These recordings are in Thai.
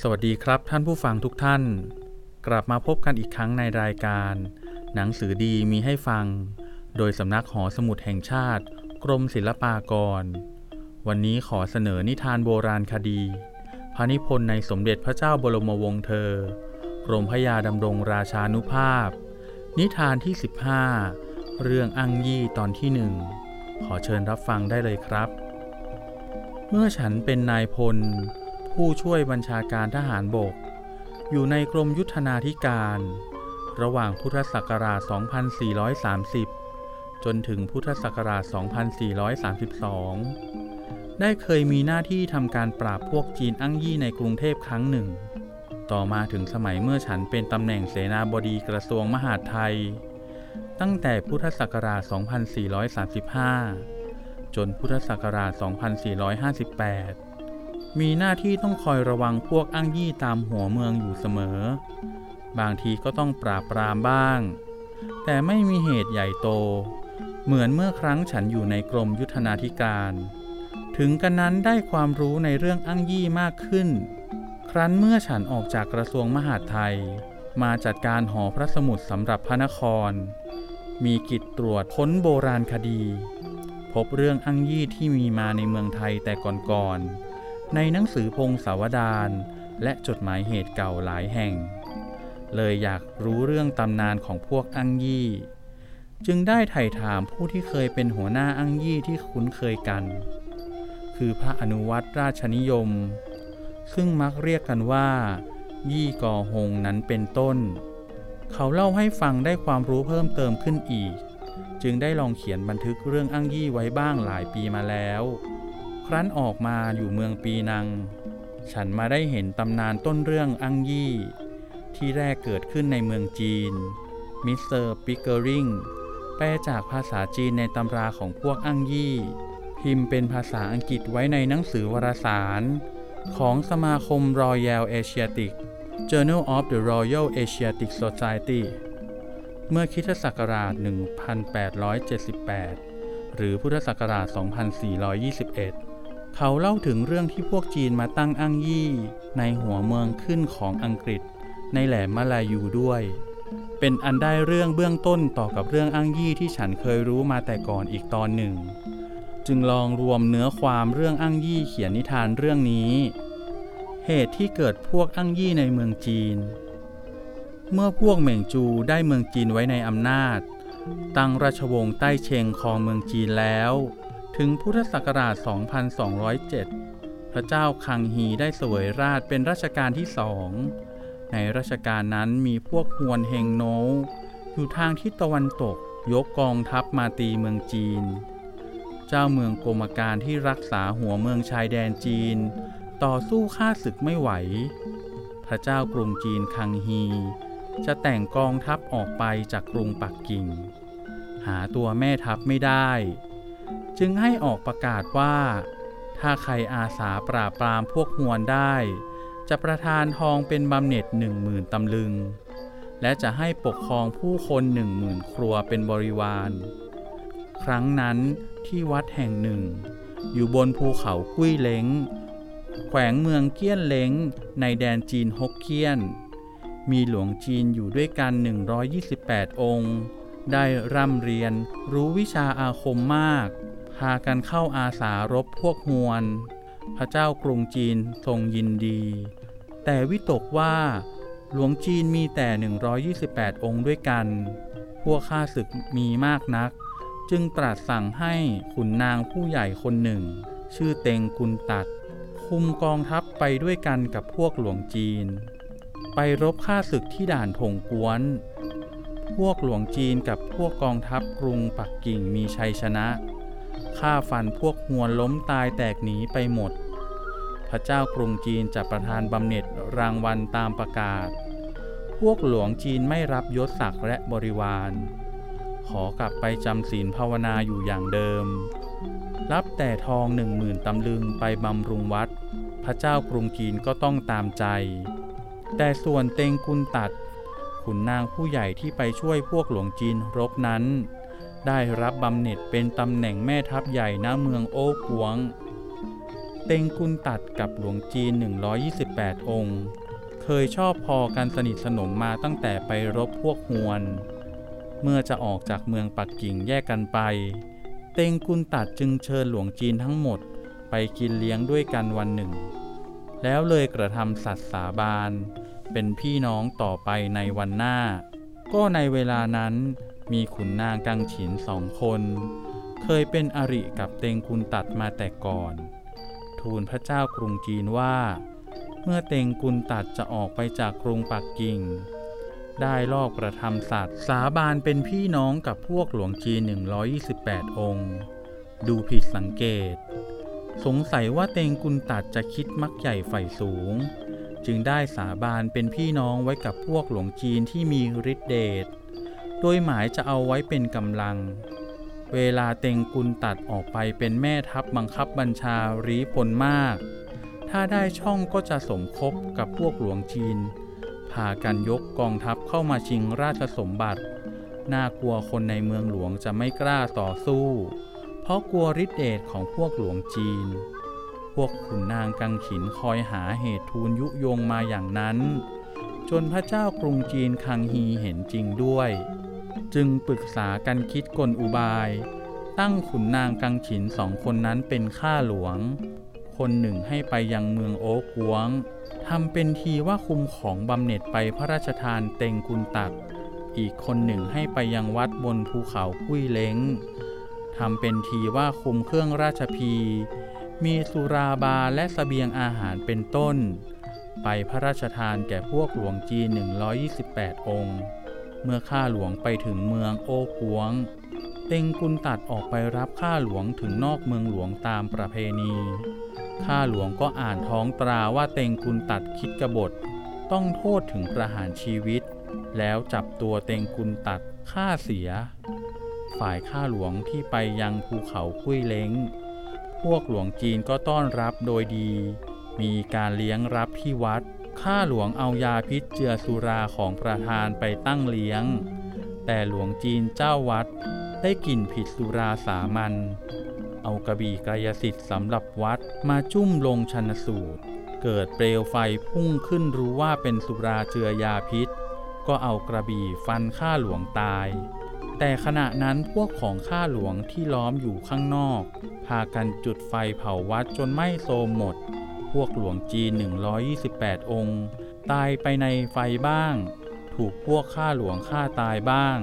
สวัสดีครับท่านผู้ฟังทุกท่านกลับมาพบกันอีกครั้งในรายการหนังสือดีมีให้ฟังโดยสำนักหอสมุดแห่งชาติกรมศิลปากรวันนี้ขอเสนอนิทานโบราณคดีพระนิพนธ์ในสมเด็จพระเจ้าบรมวงศ์เธอกรมพระยาดำรงราชานุภาพนิทานที่15เรื่องอั่งยี่ตอนที่1ขอเชิญรับฟังได้เลยครับเมื่อฉันเป็นนายพลผู้ช่วยบัญชาการทหารบกอยู่ในกรมยุทธนาธิการระหว่างพุทธศักราช2430จนถึงพุทธศักราช2432ได้เคยมีหน้าที่ทำการปราบพวกจีนอั่งยี่ในกรุงเทพครั้งหนึ่งต่อมาถึงสมัยเมื่อฉันเป็นตำแหน่งเสนาบดีกระทรวงมหาดไทยตั้งแต่พุทธศักราช2435จนพุทธศักราช2458มีหน้าที่ต้องคอยระวังพวกอั่งยี่ตามหัวเมืองอยู่เสมอบางทีก็ต้องปราบปรามบ้างแต่ไม่มีเหตุใหญ่โตเหมือนเมื่อครั้งฉันอยู่ในกรมยุทธนาธิการถึงกระนั้นได้ความรู้ในเรื่องอั่งยี่มากขึ้นครั้นเมื่อฉันออกจากกระทรวงมหาดไทยมาจัดการหอพระสมุดสำหรับพระนครมีกิจตรวจค้นโบราณคดีพบเรื่องอั่งยี่ที่มีมาในเมืองไทยแต่ก่อนๆในหนังสือพงศาวดารและจดหมายเหตุเก่าหลายแห่งเลยอยากรู้เรื่องตำนานของพวกอั่งยี่จึงได้ไถ่ถามผู้ที่เคยเป็นหัวหน้าอั่งยี่ที่คุ้นเคยกันคือพระอนุวัตรราชนิยมซึ่งมักเรียกกันว่ายี่กอหงนั้นเป็นต้นเขาเล่าให้ฟังได้ความรู้เพิ่มเติมขึ้นอีกจึงได้ลองเขียนบันทึกเรื่องอั่งยี่ไว้บ้างหลายปีมาแล้วครั้นออกมาอยู่เมืองปีนังฉันมาได้เห็นตำนานต้นเรื่องอั่งยี่ที่แรกเกิดขึ้นในเมืองจีนมิสเตอร์ปิกเกอริงแปลจากภาษาจีนในตำราของพวกอั่งยี่พิมพ์เป็นภาษาอังกฤษไว้ในหนังสือวารสารของสมาคม Royal Asiatic Journal of the Royal Asiatic Society เมื่อคริสตศักราช1878หรือพุทธศักราช2421เขาเล่าถึงเรื่องที่พวกจีนมาตั้งอั่งยี่ในหัวเมืองขึ้นของอังกฤษในแหลมมลายูด้วยเป็นอันได้เรื่องเบื้องต้นต่อกับเรื่องอั่งยี่ที่ฉันเคยรู้มาแต่ก่อนอีกตอนหนึ่งจึงลองรวมเนื้อความเรื่องอั่งยี่เขียนนิทานเรื่องนี้เหตุที่เกิดพวกอั่งยี่ในเมืองจีนเมื่อพวกเหม่งจูได้เมืองจีนไว้ในอำนาจตั้งราชวงศ์ใต้เชงครองเมืองจีนแล้วถึงพุทธศักราช 2207 พระเจ้าคังฮีได้เสวยราชเป็นรัชกาลที่2ในรัชกาลนั้นมีพวกฮวนเฮงโนอยู่ทางทิศตะวันตกยกกองทัพมาตีเมืองจีนเจ้าเมืองกรมการที่รักษาหัวเมืองชายแดนจีนต่อสู้ฆ่าศึกไม่ไหวพระเจ้ากรุงจีนคังฮีจะแต่งกองทัพออกไปจากกรุงปักกิ่งหาตัวแม่ทัพไม่ได้จึงให้ออกประกาศว่าถ้าใครอาสาปราบปรามพวกฮวนได้จะประทานทองเป็นบำเหน็จ 10,000 ตำลึงและจะให้ปกครองผู้คน 10,000 ครัวเป็นบริวารครั้งนั้นที่วัดแห่งหนึ่งอยู่บนภูเขากุ้ยเล้งแขวงเมืองเกี้ยนเล้งในแดนจีนฮกเกี้ยนมีหลวงจีนอยู่ด้วยกัน128องค์ได้ร่ำเรียนรู้วิชาอาคมมากพากันเข้าอาสารบพวกฮวนพระเจ้ากรุงจีนทรงยินดีแต่วิตกว่าหลวงจีนมีแต่128องค์ด้วยกันพวกข้าศึกมีมากนักจึงตรัสสั่งให้ขุนนางผู้ใหญ่คนหนึ่งชื่อเต็งกุนตัดคุมกองทัพไปด้วยกันกับพวกหลวงจีนไปรบข้าศึกที่ด่านถงกวนพวกหลวงจีนกับพวกกองทัพกรุงปักกิ่งมีชัยชนะฆ่าฟันพวกฮวนล้มตายแตกหนีไปหมดพระเจ้ากรุงจีนจะประทานบำเหน็จรางวัลตามประกาศพวกหลวงจีนไม่รับยศศักดิ์และบริวารขอกลับไปจำศีลภาวนาอยู่อย่างเดิมรับแต่ทอง 10,000 ตำลึงไปบำรุงวัดพระเจ้ากรุงจีนก็ต้องตามใจแต่ส่วนเต็งกุนตัดขุนนางผู้ใหญ่ที่ไปช่วยพวกหลวงจีนรบนั้นได้รับบำเหน็จเป็นตำแหน่งแม่ทัพใหญ่ณเมืองโอ้กวง เต็งกุนตัดกับหลวงจีน128องค์เคยชอบพอกันสนิทสนมมาตั้งแต่ไปรบพวกฮวนเมื่อจะออกจากเมืองปักกิ่งแยกกันไปเต็งกุนตัดจึงเชิญหลวงจีนทั้งหมดไปกินเลี้ยงด้วยกันวันหนึ่งแล้วเลยกระทำสัตย์สาบานเป็นพี่น้องต่อไปในวันหน้าก็ในเวลานั้นมีขุนนางกังฉินสองคนเคยเป็นอริกับเต็งกุนตัดมาแต่ก่อนทูลพระเจ้ากรุงจีนว่าเมื่อเต็งกุนตัดจะออกไปจากกรุงปักกิ่งได้ลอบกระทำสัตย์สาบานเป็นพี่น้องกับพวกหลวงจีน128องค์ดูผิดสังเกตสงสัยว่าเต็งกุนตัดจะคิดมักใหญ่ใฝ่สูงจึงได้สาบานเป็นพี่น้องไว้กับพวกหลวงจีนที่มีฤทธิ์เดชโดยหมายจะเอาไว้เป็นกำลังเวลาเต็งกุนตัดออกไปเป็นแม่ทัพบังคับบัญชารีพลมากถ้าได้ช่องก็จะสมคบกับพวกหลวงจีนพากันยกกองทัพเข้ามาชิงราชสมบัติน่ากลัวคนในเมืองหลวงจะไม่กล้าต่อสู้เพราะกลัวฤทธิ์เดชของพวกหลวงจีนพวกขุนนางกังขินคอยหาเหตุทูลยุยงมาอย่างนั้นจนพระเจ้ากรุงจีนคังฮีเห็นจริงด้วยจึงปรึกษากันคิดกลอุบายตั้งขุนนางกังฉินสองคนนั้นเป็นข้าหลวงคนหนึ่งให้ไปยังเมืองโอ๊กกวงทำเป็นทีว่าคุมของบำเหน็จไปพระราชทานเต็งกุนตัดอีกคนหนึ่งให้ไปยังวัดบนภูเขากุ้ยเล้งทำเป็นทีว่าคุมเครื่องราชพีมีสุราบาและเสบียงอาหารเป็นต้นไปพระราชทานแก่พวกหลวงจีน128องค์เมื่อข้าหลวงไปถึงเมืองโอ๊กกวงเต็งกุนตัดออกไปรับข้าหลวงถึงนอกเมืองหลวงตามประเพณีข้าหลวงก็อ่านท้องตราว่าเต็งกุนตัดคิดกบฏต้องโทษถึงประหารชีวิตแล้วจับตัวเต็งกุนตัดฆ่าเสียฝ่ายข้าหลวงที่ไปยังภูเขากุ้ยเล้งพวกหลวงจีนก็ต้อนรับโดยดีมีการเลี้ยงรับที่วัดข้าหลวงเอายาพิษเจือสุราของประธานไปตั้งเลี้ยงแต่หลวงจีนเจ้าวัดได้กลิ่นผิดสุราสามัญเอากระบี่กายสิทธิ์สำหรับวัดมาจุ่มลงชันสูตรเกิดเปลวไฟพุ่งขึ้นรู้ว่าเป็นสุราเจือยาพิษก็เอากระบี่ฟันข้าหลวงตายแต่ขณะนั้นพวกของข้าหลวงที่ล้อมอยู่ข้างนอกพากันจุดไฟเผาวัดจนไหม้โซมหมดพวกหลวงจีน128องค์ตายไปในไฟบ้างถูกพวกข้าหลวงฆ่าตายบ้าง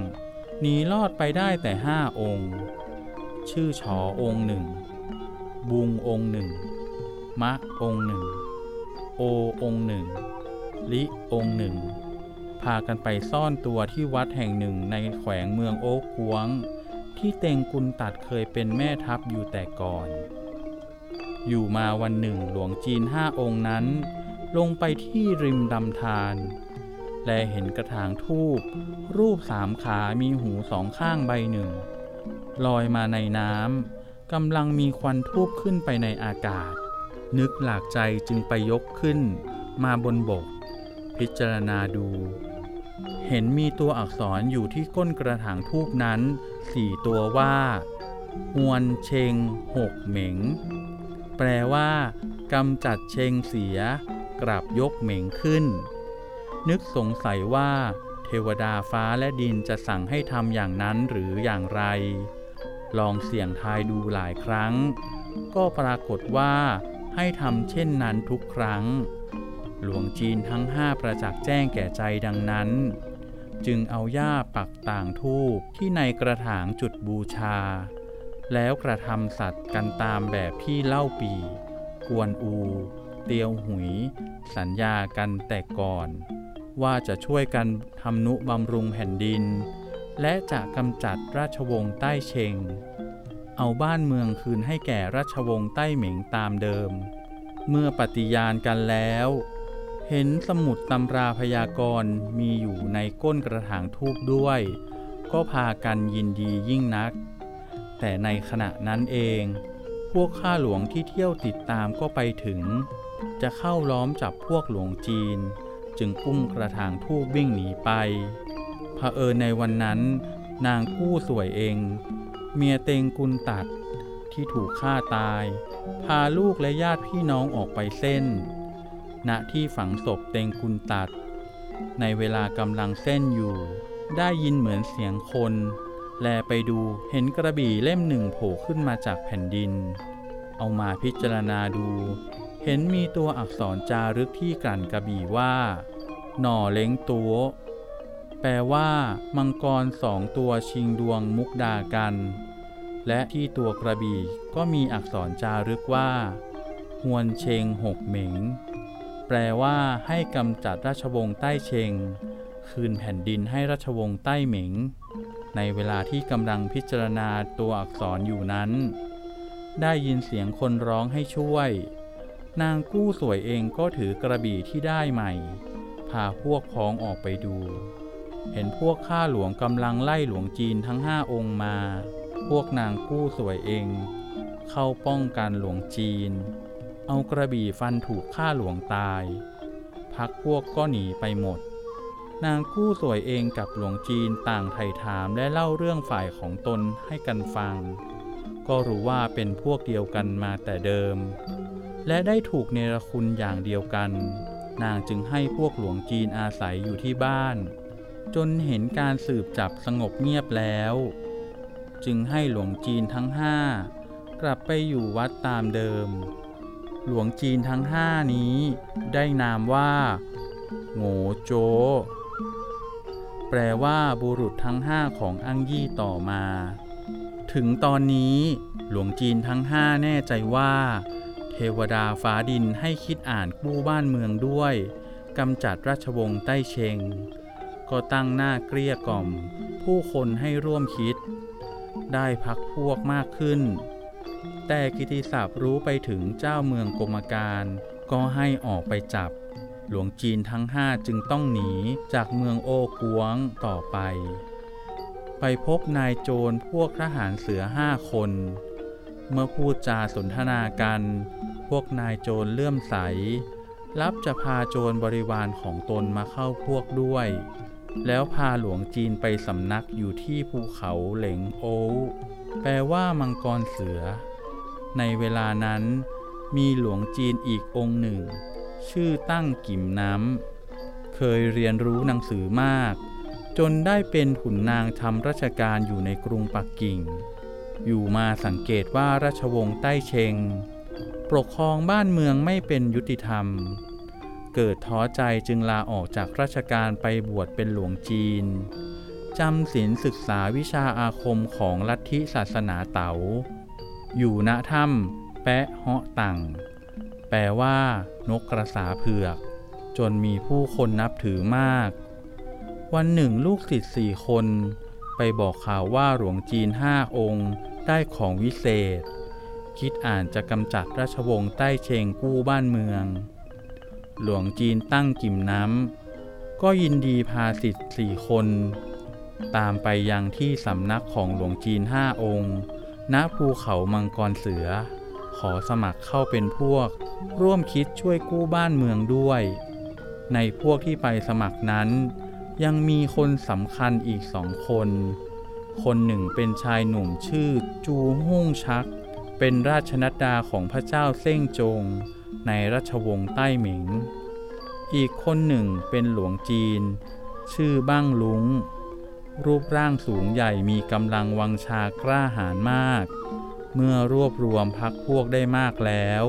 หนีรอดไปได้แต่5องค์ชื่อฉอองค์หนึ่งบุงองค์หนึ่งมะองค์หนึ่งโอองค์หนึ่งลิองค์หนึ่งพากันไปซ่อนตัวที่วัดแห่งหนึ่งในแขวงเมืองโอ๊กกวงที่เต็งกุนตัดเคยเป็นแม่ทัพอยู่แต่ก่อนอยู่มาวันหนึ่งหลวงจีน5องค์นั้นลงไปที่ริมลำธารและเห็นกระถางธูปรูป3ขามีหู2ข้างใบหนึ่งลอยมาในน้ำกำลังมีควันธูปขึ้นไปในอากาศนึกหลากใจจึงไปยกขึ้นมาบนบกพิจารณาดูเห็นมีตัวอักษรอยู่ที่ก้นกระถางธูปนั้น4ตัวว่าอวนเชงหกเหม็งแปลว่ากำจัดเชงเสียกลับยกเหม่งขึ้นนึกสงสัยว่าเทวดาฟ้าและดินจะสั่งให้ทำอย่างนั้นหรืออย่างไรลองเสี่ยงทายดูหลายครั้งก็ปรากฏว่าให้ทำเช่นนั้นทุกครั้งหลวงจีนทั้ง5ประจักษ์แจ้งแก่ใจดังนั้นจึงเอาหญ้าปักต่างธูปที่ในกระถางจุดบูชาแล้วกระทำสัตว์กันตามแบบที่เล่าปีกวนอูเตียวหุยสัญญากันแต่ก่อนว่าจะช่วยกันทำนุบำรุงแผ่นดินและจะกำจัดราชวงศ์ใต้เชงเอาบ้านเมืองคืนให้แก่ราชวงศ์ใต้เหม็งตามเดิมเมื่อปฏิญาณกันแล้วเห็นสมุดตำราพยากรณ์มีอยู่ในก้นกระถางธูปด้วยก็พากันยินดียิ่งนักแต่ในขณะนั้นเองพวกข้าหลวงที่เที่ยวติดตามก็ไปถึงจะเข้าล้อมจับพวกหลวงจีนจึงอุ้มกระถางธูปวิ่งหนีไปเผอิญในวันนั้นนางกู้สวยเองเมียเต็งกุนตัด ที่ถูกฆ่าตายพาลูกและญาติพี่น้องออกไปเส้นณที่ฝังศพเต็งกุนตัดในเวลากำลังเส้นอยู่ได้ยินเหมือนเสียงคนแลไปดูเห็นกระบี่เล่มหนึ่งโผล่ขึ้นมาจากแผ่นดินเอามาพิจารณาดูเห็นมีตัวอักษรจารึกที่กลั่นกระบี่ว่าหน่อเล้งตัวแปลว่ามังกรสองตัวชิงดวงมุกดากันและที่ตัวกระบี่ก็มีอักษรจารึกว่าหวนเชงหกเหม็งแปลว่าให้กำจัดราชวงศ์ใต้เชงคืนแผ่นดินให้ราชวงศ์ใต้เหม็งในเวลาที่กำลังพิจารณาตัวอักษรอยู่นั้นได้ยินเสียงคนร้องให้ช่วยนางกู้สวยเองก็ถือกระบี่ที่ได้ใหม่พาพวกพ้องออกไปดูเห็นพวกข้าหลวงกำลังไล่หลวงจีนทั้ง5 องค์มาพวกนางกู้สวยเองเข้าป้องกันหลวงจีนเอากระบี่ฟันถูกข้าหลวงตายพักพวกก็หนีไปหมดนางกู้สวยเองกับหลวงจีนต่างไถ่ถามและเล่าเรื่องฝ่ายของตนให้กันฟังก็รู้ว่าเป็นพวกเดียวกันมาแต่เดิมและได้ถูกเนรคุณอย่างเดียวกันนางจึงให้พวกหลวงจีนอาศัยอยู่ที่บ้านจนเห็นการสืบจับสงบเงียบแล้วจึงให้หลวงจีนทั้ง5กลับไปอยู่วัดตามเดิมหลวงจีนทั้ง5นี้ได้นามว่าโง่โจแปลว่าบุรุษทั้ง5ของอั้งยี่ต่อมาถึงตอนนี้หลวงจีนทั้ง5แน่ใจว่าเทวดาฟ้าดินให้คิดอ่านกู้บ้านเมืองด้วยกำจัดราชวงศ์ใต้เชงก็ตั้งหน้าเกลี้ยกล่อมผู้คนให้ร่วมคิดได้พักพวกมากขึ้นแต่กิติศัพท์รู้ไปถึงเจ้าเมืองกรมการก็ให้ออกไปจับหลวงจีนทั้ง5จึงต้องหนีจากเมืองโอ้กวงต่อไปพบนายโจรพวกทหารเสือ5 คนเมื่อพูดจาสนทนากันพวกนายโจรเลื่อมใสรับจะพาโจรบริวารของตนมาเข้าพวกด้วยแล้วพาหลวงจีนไปสำนักอยู่ที่ภูเขาเหลงโอ้แปลว่ามังกรเสือในเวลานั้นมีหลวงจีนอีกองค์หนึ่งชื่อตั้งกิ่มน้ำเคยเรียนรู้หนังสือมากจนได้เป็นขุนนางทำราชการอยู่ในกรุงปักกิ่งอยู่มาสังเกตว่าราชวงศ์ใต้เชงปกครองบ้านเมืองไม่เป็นยุติธรรมเกิดท้อใจจึงลาออกจากราชการไปบวชเป็นหลวงจีนจำศีลศึกษาวิชาอาคมของลัทธิศาสนาเต๋าอยู่ณถ้ำแปะเหาะตังแปลว่านกกระสาเผือกจนมีผู้คนนับถือมากวันหนึ่งลูกศิษย์4 คนไปบอกข่าวว่าหลวงจีน5 องค์ได้ของวิเศษคิดอ่านจะกำจัดราชวงศ์ใต้เชงกู้บ้านเมืองหลวงจีนตั้งกิ่มน้ำก็ยินดีพาศิษย์4 คนตามไปยังที่สำนักของหลวงจีน5 องค์ณภูเขามังกรเสือขอสมัครเข้าเป็นพวกร่วมคิดช่วยกู้บ้านเมืองด้วยในพวกที่ไปสมัครนั้นยังมีคนสำคัญอีก2 คนคนหนึ่งเป็นชายหนุ่มชื่อจูฮ่งชักเป็นราชนัดดาของพระเจ้าเซ่งจงในราชวงศ์ใต้เหมิงอีกคนหนึ่งเป็นหลวงจีนชื่อบ้างลุงรูปร่างสูงใหญ่มีกำลังวังชากล้าหาญมากเมื่อรวบรวมพรรคพวกได้มากแล้ว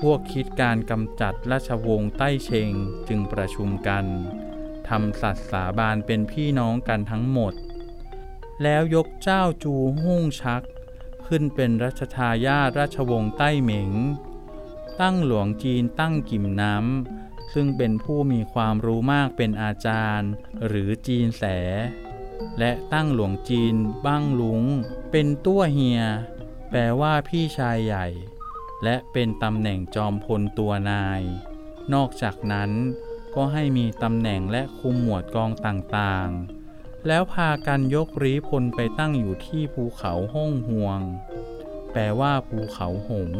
พวกคิดการกำจัดราชวงศ์ใต้เชงจึงประชุมกันทำสัตย์สาบานเป็นพี่น้องกันทั้งหมดแล้วยกเจ้าจูฮ่งชักขึ้นเป็นรัชทายาทราชวงศ์ใต้เหมิงตั้งหลวงจีนตั้งกิ่มน้ำซึ่งเป็นผู้มีความรู้มากเป็นอาจารย์หรือจีนแสและตั้งหลวงจีนบ้างลุงเป็นตั้วเฮียแปลว่าพี่ชายใหญ่และเป็นตำแหน่งจอมพลตัวนายนอกจากนั้นก็ให้มีตำแหน่งและคุมหมวดกองต่างๆแล้วพากันยกรีพลไปตั้งอยู่ที่ภูเขาฮ่องหวงแปลว่าภูเขาหง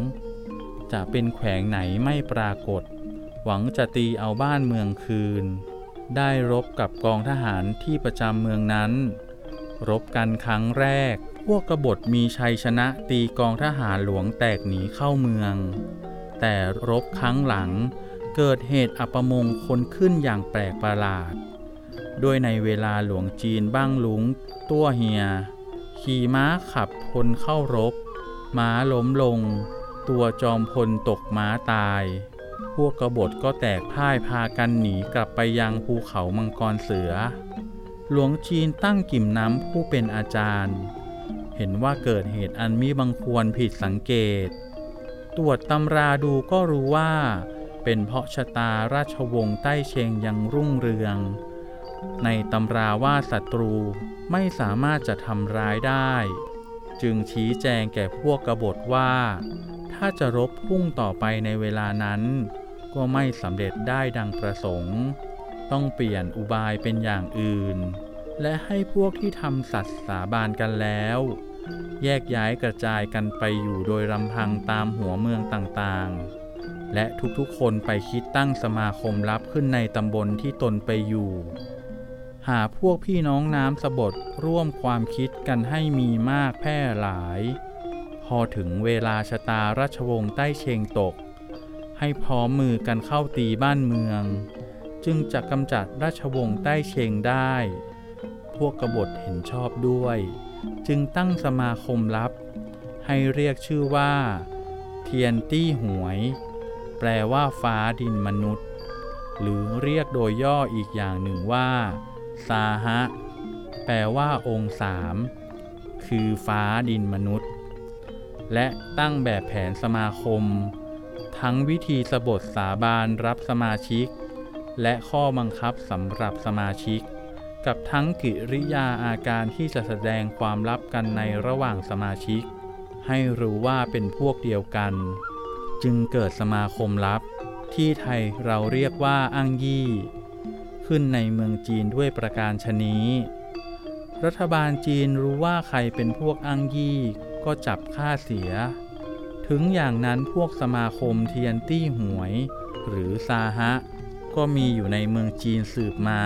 จะเป็นแขวงไหนไม่ปรากฏหวังจะตีเอาบ้านเมืองคืนได้รบกับกองทหารที่ประจำเมืองนั้น รบกันครั้งแรกพวกกบฏมีชัยชนะตีกองทหารหลวงแตกหนีเข้าเมืองแต่รบครั้งหลังเกิดเหตุอัปมงคลขึ้นอย่างแปลกประหลาดโดยในเวลาหลวงจีนบ้างหลุงตัวเฮียขี่ม้าขับพลเข้ารบม้าล้มลงตัวจอมพลตกม้าตายพวกกบฏก็แตกพ่ายพากันหนีกลับไปยังภูเขามังกรเสือหลวงจีนตั้งกิ่มน้ำผู้เป็นอาจารย์เห็นว่าเกิดเหตุอันมิบังควรผิดสังเกตตรวจตำราดูก็รู้ว่าเป็นเพราะชะตาราชวงศ์ใต้เชงยังรุ่งเรืองในตำราว่าศัตรูไม่สามารถจะทำร้ายได้จึงชี้แจงแก่พวกกบฏว่าถ้าจะรบพุ่งต่อไปในเวลานั้นก็ไม่สำเร็จได้ดังประสงค์ต้องเปลี่ยนอุบายเป็นอย่างอื่นและให้พวกที่ทำสัตย์สาบานกันแล้วแยกย้ายกระจายกันไปอยู่โดยลำพังตามหัวเมืองต่างๆและทุกๆคนไปคิดตั้งสมาคมลับขึ้นในตำบลที่ตนไปอยู่หาพวกพี่น้องน้ำสบดร่วมความคิดกันให้มีมากแพร่หลายพอถึงเวลาชะตาราชวงศ์ใต้เชงตกให้พร้อมมือกันเข้าตีบ้านเมืองจึงจะกำจัดราชวงศ์ใต้เชงได้พวกกบฏเห็นชอบด้วยจึงตั้งสมาคมลับให้เรียกชื่อว่าเทียนตี้หวยแปลว่าฟ้าดินมนุษย์หรือเรียกโดยย่ออีกอย่างหนึ่งว่าซาฮะแปลว่าองค์สามคือฟ้าดินมนุษย์และตั้งแบบแผนสมาคมทั้งวิธีสบทสาบานรับสมาชิกและข้อบังคับสำหรับสมาชิกกับทั้งกิริยาอาการที่จะแสดงความลับกันในระหว่างสมาชิกให้รู้ว่าเป็นพวกเดียวกันจึงเกิดสมาคมลับที่ไทยเราเรียกว่าอั้งยี่ขึ้นในเมืองจีนด้วยประการฉะนี้รัฐบาลจีนรู้ว่าใครเป็นพวกอั้งยี่ก็จับฆ่าเสียถึงอย่างนั้นพวกสมาคมเทียนตี้หวยหรือซาฮะก็มีอยู่ในเมืองจีนสืบมา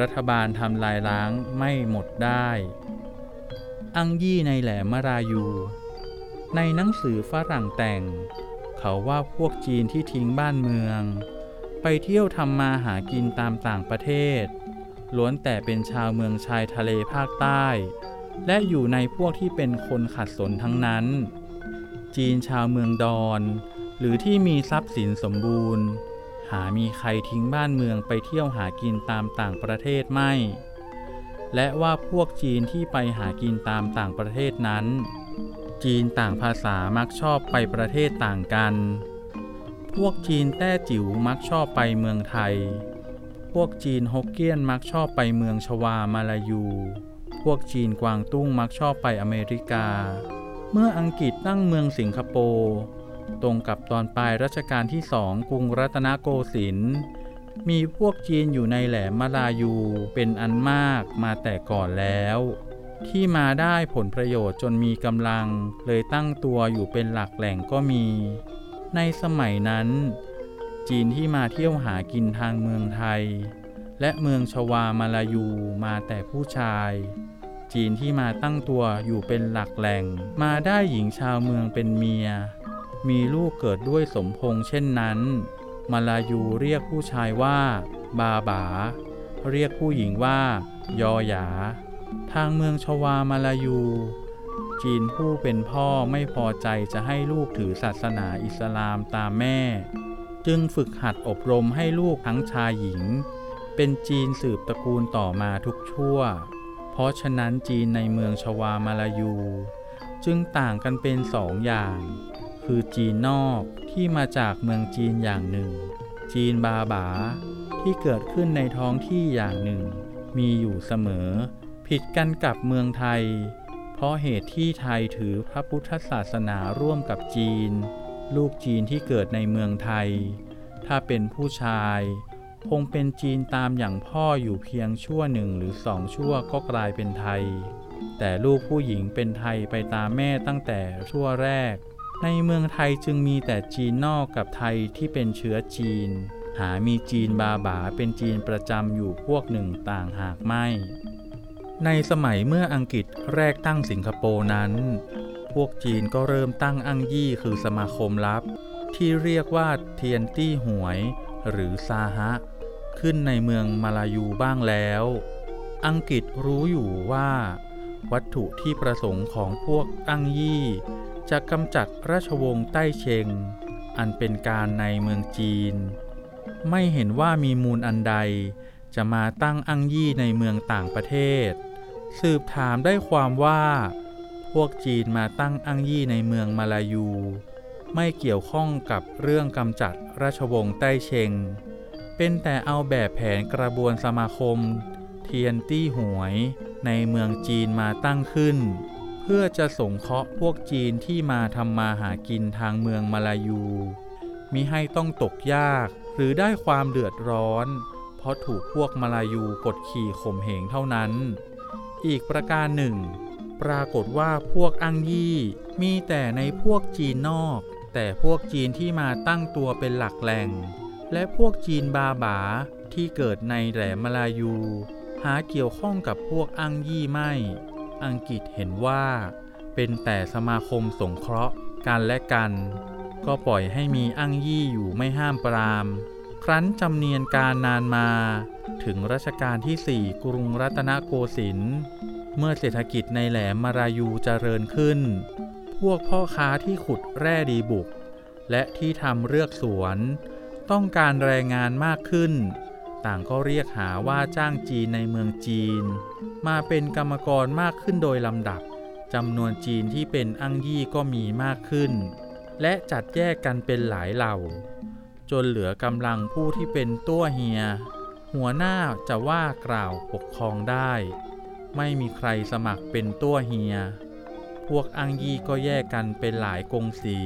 รัฐบาลทำลายล้างไม่หมดได้อั้งยี่ในแหลมมารายูในหนังสือฝรั่งแต่งเขาว่าพวกจีนที่ทิ้งบ้านเมืองไปเที่ยวทำมาหากินตามต่างประเทศล้วนแต่เป็นชาวเมืองชายทะเลภาคใต้และอยู่ในพวกที่เป็นคนขัดสนทั้งนั้นจีนชาวเมืองดอนหรือที่มีทรัพย์สินสมบูรณ์หามีใครทิ้งบ้านเมืองไปเที่ยวหากินตามต่างประเทศไม่และว่าพวกจีนที่ไปหากินตามต่างประเทศนั้นจีนต่างภาษามักชอบไปประเทศต่างกันพวกจีนแต้จิ๋วมักชอบไปเมืองไทยพวกจีนฮกเกี้ยนมักชอบไปเมืองชวามาลายูพวกจีนกวางตุ้งมักชอบไปอเมริกาเมื่ออังกฤษตั้งเมืองสิงคโปร์ตรงกับตอนปลายรัชกาลที่2กรุงรัตนโกสินทร์มีพวกจีนอยู่ในแหลมมาลายูเป็นอันมากมาแต่ก่อนแล้วที่มาได้ผลประโยชน์จนมีกำลังเลยตั้งตัวอยู่เป็นหลักแหล่งก็มีในสมัยนั้นจีนที่มาเที่ยวหากินทางเมืองไทยและเมืองชวามาลายูมาแต่ผู้ชายจีนที่มาตั้งตัวอยู่เป็นหลักแหล่งมาได้หญิงชาวเมืองเป็นเมียมีลูกเกิดด้วยสมพงษ์เช่นนั้นมาลายูเรียกผู้ชายว่าบาบาเรียกผู้หญิงว่ายอหยาทางเมืองชวามาลายูจีนผู้เป็นพ่อไม่พอใจจะให้ลูกถือศาสนาอิสลามตามแม่จึงฝึกหัดอบรมให้ลูกทั้งชายหญิงเป็นจีนสืบตระกูลต่อมาทุกชั่วเพราะฉะนั้นจีนในเมืองชวามาลายูจึงต่างกันเป็น2 อย่างคือจีนนอกที่มาจากเมืองจีนอย่างหนึ่งจีนบาบาที่เกิดขึ้นในท้องที่อย่างหนึ่งมีอยู่เสมอผิดกันกับเมืองไทยเพราะเหตุที่ไทยถือพระพุทธศาสนาร่วมกับจีนลูกจีนที่เกิดในเมืองไทยถ้าเป็นผู้ชายคงเป็นจีนตามอย่างพ่ออยู่เพียงชั่ว1หรือ2ชั่วก็กลายเป็นไทยแต่ลูกผู้หญิงเป็นไทยไปตามแม่ตั้งแต่ชั่วแรกในเมืองไทยจึงมีแต่จีนนอกกับไทยที่เป็นเชื้อจีนหามีจีนบาบาเป็นจีนประจำอยู่พวกหนึ่งต่างหากไม่ ในสมัยเมื่ออังกฤษแรกตั้งสิงคโปร์นั้นพวกจีนก็เริ่มตั้งอั้งยี่คือสมาคมลับที่เรียกว่าเทียนตี้หวยหรือซาฮะขึ้นในเมืองมาลายูบ้างแล้วอังกฤษรู้อยู่ว่าวัตถุที่ประสงค์ของพวกอั้งยี่จะกำจัดราชวงศ์ไต้เชงอันเป็นการในเมืองจีนไม่เห็นว่ามีมูลอันใดจะมาตั้งอั้งยี่ในเมืองต่างประเทศสืบถามได้ความว่าพวกจีนมาตั้งอั้งยี่ในเมืองมาลายูไม่เกี่ยวข้องกับเรื่องกำจัดราชวงศ์ไต้เชงเป็นแต่เอาแบบแผนกระบวนสมาคมเทียนตี้หวยในเมืองจีนมาตั้งขึ้นเพื่อจะสงเคราะห์พวกจีนที่มาทำมาหากินทางเมืองมาลายูมิให้ต้องตกยากหรือได้ความเดือดร้อนเพราะถูกพวกมาลายูกดขี่ข่มเหงเท่านั้นอีกประการหนึ่งปรากฏว่าพวกอั้งยี่มีแต่ในพวกจีนนอกแต่พวกจีนที่มาตั้งตัวเป็นหลักแหล่งและพวกจีนบาบาที่เกิดในแหลมมาลายูหาเกี่ยวข้องกับพวกอั้งยี่ไม่อังกฤษเห็นว่าเป็นแต่สมาคมสงเคราะห์กันและกันก็ปล่อยให้มีอั้งยี่อยู่ไม่ห้ามปรามครั้นจำเนียนการนานมาถึงรัชกาลที่ 4กรุงรัตนโกสินทร์เมื่อเศรษฐกิจในแหลมมารายูเจริญขึ้นพวกพ่อค้าที่ขุดแร่ดีบุกและที่ทำเรือกสวนต้องการแรงงานมากขึ้นต่างก็เรียกหาว่าจ้างจีนในเมืองจีนมาเป็นกรรมกรมากขึ้นโดยลำดับจำนวนจีนที่เป็นอั้งยี่ก็มีมากขึ้นและจัดแยกกันเป็นหลายเหล่าจนเหลือกำลังผู้ที่เป็นตัวเฮียหัวหน้าจะว่ากล่าวปกครองได้ไม่มีใครสมัครเป็นตัวเฮียพวกอั้งยี่ก็แยกกันเป็นหลายกงสี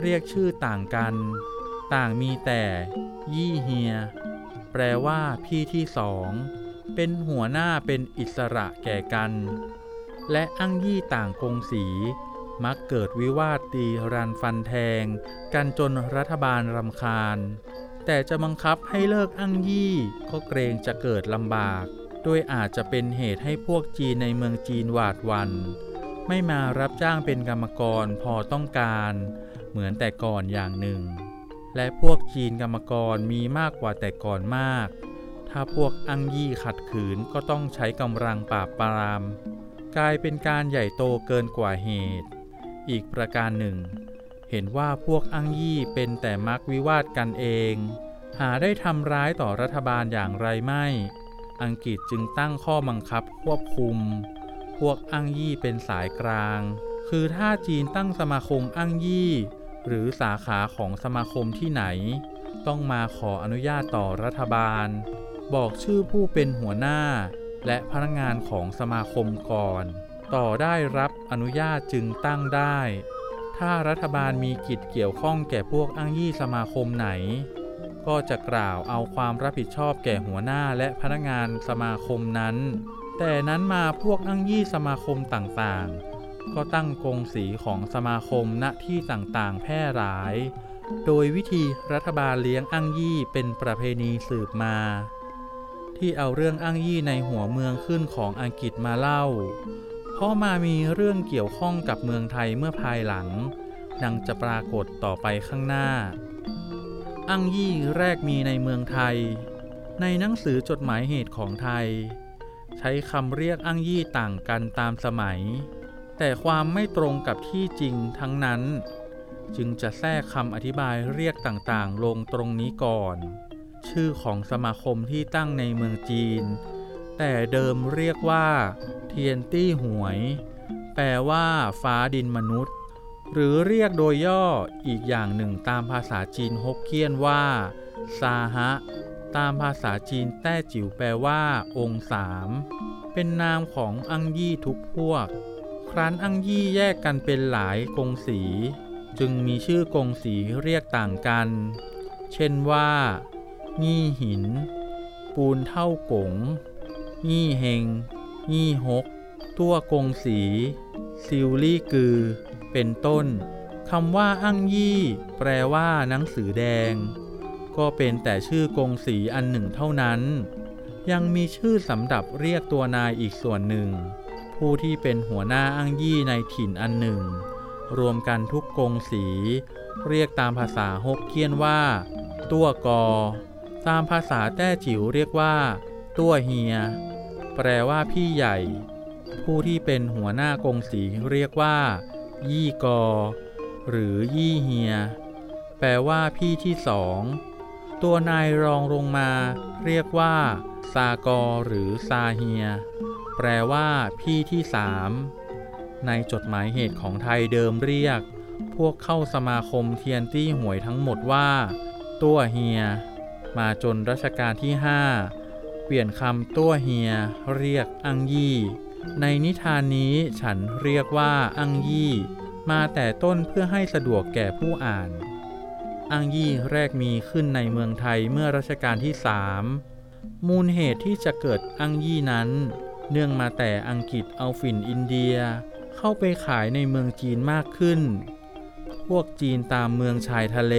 เรียกชื่อต่างกันต่างมีแต่ยี่เฮียแปลว่าพี่ที่สองเป็นหัวหน้าเป็นอิสระแก่กันและอั้งยี่ต่างกงสีมักเกิดวิวาทตีรันฟันแทงกันจนรัฐบาลรำคาญแต่จะบังคับให้เลิกอั้งยี่ก็เกรงจะเกิดลำบากโดยอาจจะเป็นเหตุให้พวกจีนในเมืองจีนหวาดหวั่นไม่มารับจ้างเป็นกรรมกรพอต้องการเหมือนแต่ก่อนอย่างหนึ่งและพวกจีนกรรมกรมีมากกว่าแต่ก่อนมากถ้าพวกอั้งยี่ขัดขืนก็ต้องใช้กำลังปราบปรามกลายเป็นการใหญ่โตเกินกว่าเหตุอีกประการหนึ่งเห็นว่าพวกอั้งยี่เป็นแต่มักวิวาทกันเองหาได้ทำร้ายต่อรัฐบาลอย่างไรไม่อังกฤษจึงตั้งข้อบังคับควบคุมพวกอั้งยี่เป็นสายกลางคือถ้าจีนตั้งสมาคมอั้งยี่หรือสาขาของสมาคมที่ไหนต้องมาขออนุญาตต่อรัฐบาลบอกชื่อผู้เป็นหัวหน้าและพนักงานของสมาคมก่อนต่อได้รับอนุญาตจึงตั้งได้ถ้ารัฐบาลมีกิจเกี่ยวข้องแก่พวกอั้งยี่สมาคมไหนก็จะกล่าวเอาความรับผิดชอบแก่หัวหน้าและพนักงานสมาคมนั้นแต่นั้นมาพวกอั้งยี่สมาคมต่างๆก็ตั้งกงสีของสมาคมณที่ต่างๆแพร่หลายโดยวิธีรัฐบาลเลี้ยงอั้งยี่เป็นประเพณีสืบมาที่เอาเรื่องอั้งยี่ในหัวเมืองขึ้นของอังกฤษมาเล่าเพราะมามีเรื่องเกี่ยวข้องกับเมืองไทยเมื่อภายหลังดังจะปรากฏต่อไปข้างหน้าอั้งยี่แรกมีในเมืองไทยในหนังสือจดหมายเหตุของไทยใช้คำเรียกอั้งยี่ต่างกันตามสมัยแต่ความไม่ตรงกับที่จริงทั้งนั้นจึงจะแทรกคำอธิบายเรียกต่างๆลงตรงนี้ก่อนชื่อของสมาคมที่ตั้งในเมืองจีนแต่เดิมเรียกว่าเทียนตี้หวยแปลว่าฟ้าดินมนุษย์หรือเรียกโดยย่ออีกอย่างหนึ่งตามภาษาจีนฮกเกี้ยนว่าซาฮะตามภาษาจีนแต้จิ๋วแปลว่าองค์สามเป็นนามของอั้งยี่ทุกพวกครั้นอั้งยี่แยกกันเป็นหลายกงสีจึงมีชื่อกงสีเรียกต่างกันเช่นว่างี่หินปูนเท่ากงงี่เฮงงี่ฮกตัวกงสีซิวลี่กือเป็นต้นคำว่าอั้งยี่แปลว่าหนังสือแดงก็เป็นแต่ชื่อกงสีอันหนึ่งเท่านั้น ยังมีชื่อสำหรับเรียกตัวนายอีกส่วนหนึ่งผู้ที่เป็นหัวหน้าอ้างยี่ในถิ่นอันหนึ่งรวมกันทุกกงสีเรียกตามภาษาฮกเกี้ยนว่าตัวกอตามภาษาแต้จิ๋วเรียกว่าตัวเฮียแปลว่าพี่ใหญ่ผู้ที่เป็นหัวหน้ากงสีเรียกว่ายี่กอหรือยี่เฮียแปลว่าพี่ที่สองตัวนายรองลงมาเรียกว่าซากอหรือซาเฮียแปลว่าพี่ที่สามในจดหมายเหตุของไทยเดิมเรียกพวกเข้าสมาคมเทียนตี้หวยทั้งหมดว่าตัวเฮียมาจนรัชกาลที่5เปลี่ยนคำตัวเฮียเรียกอังยี่ในนิทานนี้ฉันเรียกว่าอังยี่มาแต่ต้นเพื่อให้สะดวกแก่ผู้อ่านอังยี่แรกมีขึ้นในเมืองไทยเมื่อรัชกาลที่3มูลเหตุที่จะเกิดอังยี่นั้นเนื่องมาแต่อังกฤษเอาฝิ่นอินเดียเข้าไปขายในเมืองจีนมากขึ้นพวกจีนตามเมืองชายทะเล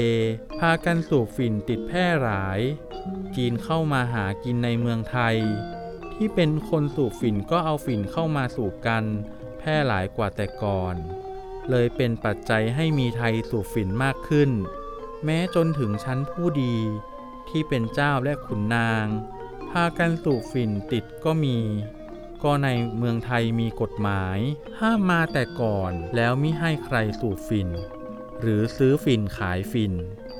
พากันสูบฝิ่นติดแพร่หลายจีนเข้ามาหากินในเมืองไทยที่เป็นคนสูบฝิ่นก็เอาฝิ่นเข้ามาสูบกันแพร่หลายกว่าแต่ก่อนเลยเป็นปัจจัยให้มีไทยสูบฝิ่นมากขึ้นแม้จนถึงชั้นผู้ดีที่เป็นเจ้าและขุนนางพากันสูบฝิ่นติดก็มีก็ในเมืองไทยมีกฎหมายห้ามมาแต่ก่อนแล้วมิให้ใครสูบฝิ่นหรือซื้อฝิ่นขายฝิ่น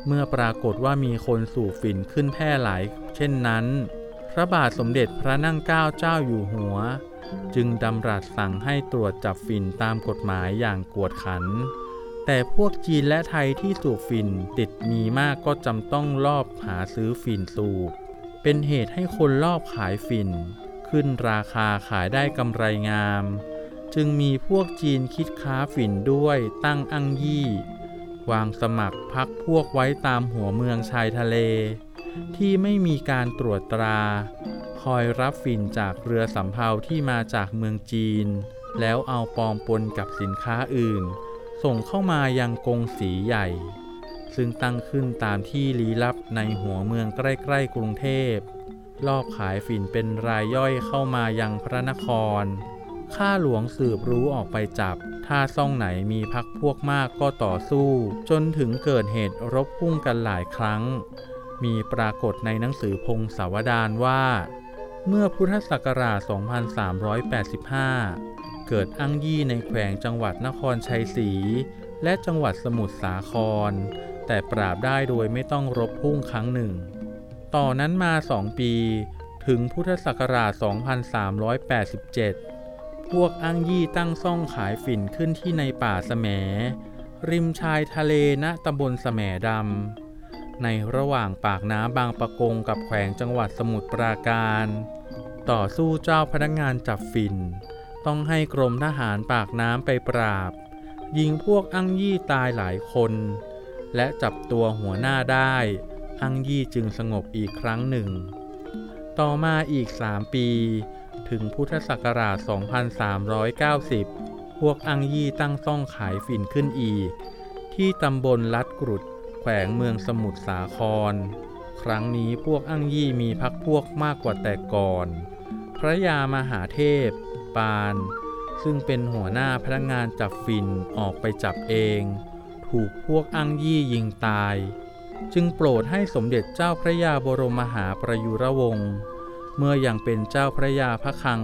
เมื่อปรากฏว่ามีคนสูบฝิ่นขึ้นแพร่หลายเช่นนั้นพระบาทสมเด็จพระนั่งเกล้าเจ้าอยู่หัวจึงดำรัสสั่งให้ตรวจจับฝิ่นตามกฎหมายอย่างกวดขันแต่พวกจีนและไทยที่สูบฝิ่นติดมีมากก็จำต้องลอบหาซื้อฝิ่นสูบเป็นเหตุให้คนลอบขายฝิ่นขึ้นราคาขายได้กำไรงามจึงมีพวกจีนคิดค้าฝิ่นด้วยตั้งอังยี่วางสมัครพรรคพวกไว้ตามหัวเมืองชายทะเลที่ไม่มีการตรวจตราคอยรับฝิ่นจากเรือสำเภาที่มาจากเมืองจีนแล้วเอาปลอมปนกับสินค้าอื่นส่งเข้ามายังกงสีใหญ่ซึ่งตั้งขึ้นตามที่ลี้ลับในหัวเมืองใกล้ๆกรุงเทพลอบขายฝิ่นเป็นรายย่อยเข้ามายังพระนครข้าหลวงสืบรู้ออกไปจับถ้าซ่องไหนมีพรรคพวกมากก็ต่อสู้จนถึงเกิดเหตุรบพุ่งกันหลายครั้งมีปรากฏในหนังสือพงศาวดารว่าเมื่อพุทธศักราช 2385 เกิดอั้งยี่ในแขวงจังหวัดนครชัยศรีและจังหวัดสมุทรสาครแต่ปราบได้โดยไม่ต้องรบพุ่งครั้งหนึ่งต่อนั้นมา2ปีถึงพุทธศักราช 2387พวกอั้งยี่ตั้งซ่องขายฝิ่นขึ้นที่ในป่าแสมริมชายทะเลณตำบลแสมดำในระหว่างปากน้ำบางปะกงกับแขวงจังหวัดสมุทรปราการต่อสู้เจ้าพนักงานจับฝิ่นต้องให้กรมทหารปากน้ำไปปราบยิงพวกอั้งยี่ตายหลายคนและจับตัวหัวหน้าได้อั้งยี่จึงสงบอีกครั้งหนึ่งต่อมาอีก3ปีถึงพุทธศักราช 2390 พวกอั้งยี่ตั้งซ่องขายฝิ่นขึ้นอีกที่ตำบลลัดกรุดแขวงเมืองสมุทรสาครครั้งนี้พวกอั้งยี่มีพรรคพวกมากกว่าแต่ก่อนพระยามหาเทพปานซึ่งเป็นหัวหน้าพนักงานจับฝิ่นออกไปจับเองถูกพวกอั้งยี่ยิงตายจึงโปรดให้สมเด็จเจ้าพระยาบรมมหาประยุรวงศ์เมื่อยังเป็นเจ้าพระยาพระคลัง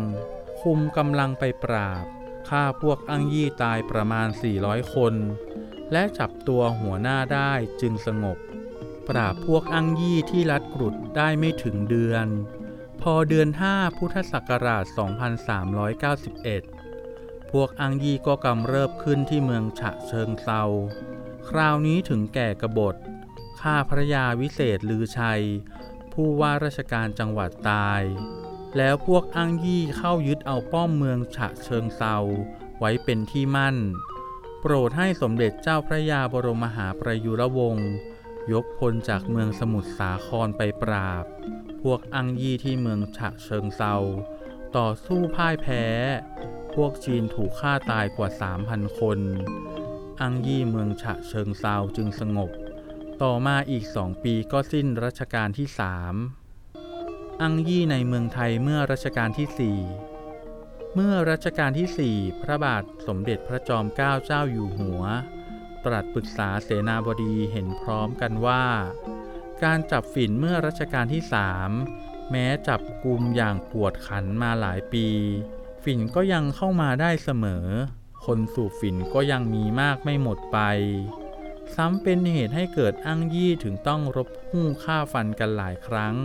คุมกำลังไปปราบฆ่าพวกอั้งยี่ตายประมาณ400คนและจับตัวหัวหน้าได้จึงสงบปราบพวกอั้งยี่ที่ลัดกรุดได้ไม่ถึงเดือนพอเดือน5พุทธศักราช 2391 พวกอั้งยี่ก็กำเริบขึ้นที่เมืองฉะเชิงเทราคราวนี้ถึงแก่กบฏฆ่าพระยาวิเศษลือชัยผู้ว่าราชการจังหวัดตายแล้วพวกอั้งยี่เข้ายึดเอาป้อมเมืองฉะเชิงเทราไว้เป็นที่มั่นโปรดให้สมเด็จเจ้าพระยาบรมมหาประยุรวงศ์ยกพลจากเมืองสมุทรสาครไปปราบพวกอั้งยี่ที่เมืองฉะเชิงเทราต่อสู้พ่ายแพ้พวกจีนถูกฆ่าตายกว่า 3,000 คนอั้งยี่เมืองฉะเชิงเทราจึงสงบต่อมาอีก2ปีก็สิ้นรัชกาลที่3 อั้งยี่ในเมืองไทยเมื่อรัชกาลที่4เมื่อรัชกาลที่4พระบาทสมเด็จพระจอมเกล้าเจ้าอยู่หัวตรัสปรึกษาเสนาบดีเห็นพร้อมกันว่าการจับฝิ่นเมื่อรัชกาลที่3แม้จับกุมอย่างกวดขันมาหลายปีฝิ่นก็ยังเข้ามาได้เสมอคนสูบฝิ่นก็ยังมีมากไม่หมดไปซ้ำเป็นเหตุให้เกิดอั้งยี่ถึงต้องรบหู้ฆ่าฟันกันหลายครั้ง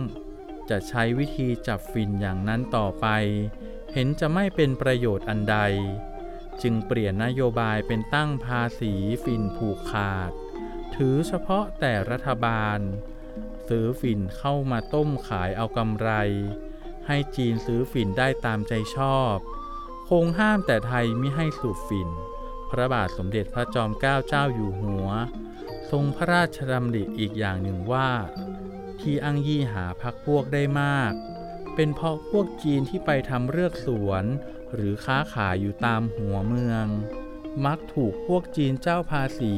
จะใช้วิธีจับฝิ่นอย่างนั้นต่อไปเห็นจะไม่เป็นประโยชน์อันใดจึงเปลี่ยนนโยบายเป็นตั้งภาษีฝิ่นผูกขาดถือเฉพาะแต่รัฐบาลซื้อฝิ่นเข้ามาต้มขายเอากำไรให้จีนซื้อฝิ่นได้ตามใจชอบคงห้ามแต่ไทยมิให้สูบฝิ่นพระบาทสมเด็จพระจอมเกล้าเจ้าอยู่หัวทรงพระราชดำริอีกอย่างหนึ่งว่าที่อั้งยี่หาพรรคพวกได้มากเป็นเพราะพวกจีนที่ไปทำเรือกสวนหรือค้าขายอยู่ตามหัวเมืองมักถูกพวกจีนเจ้าภาษี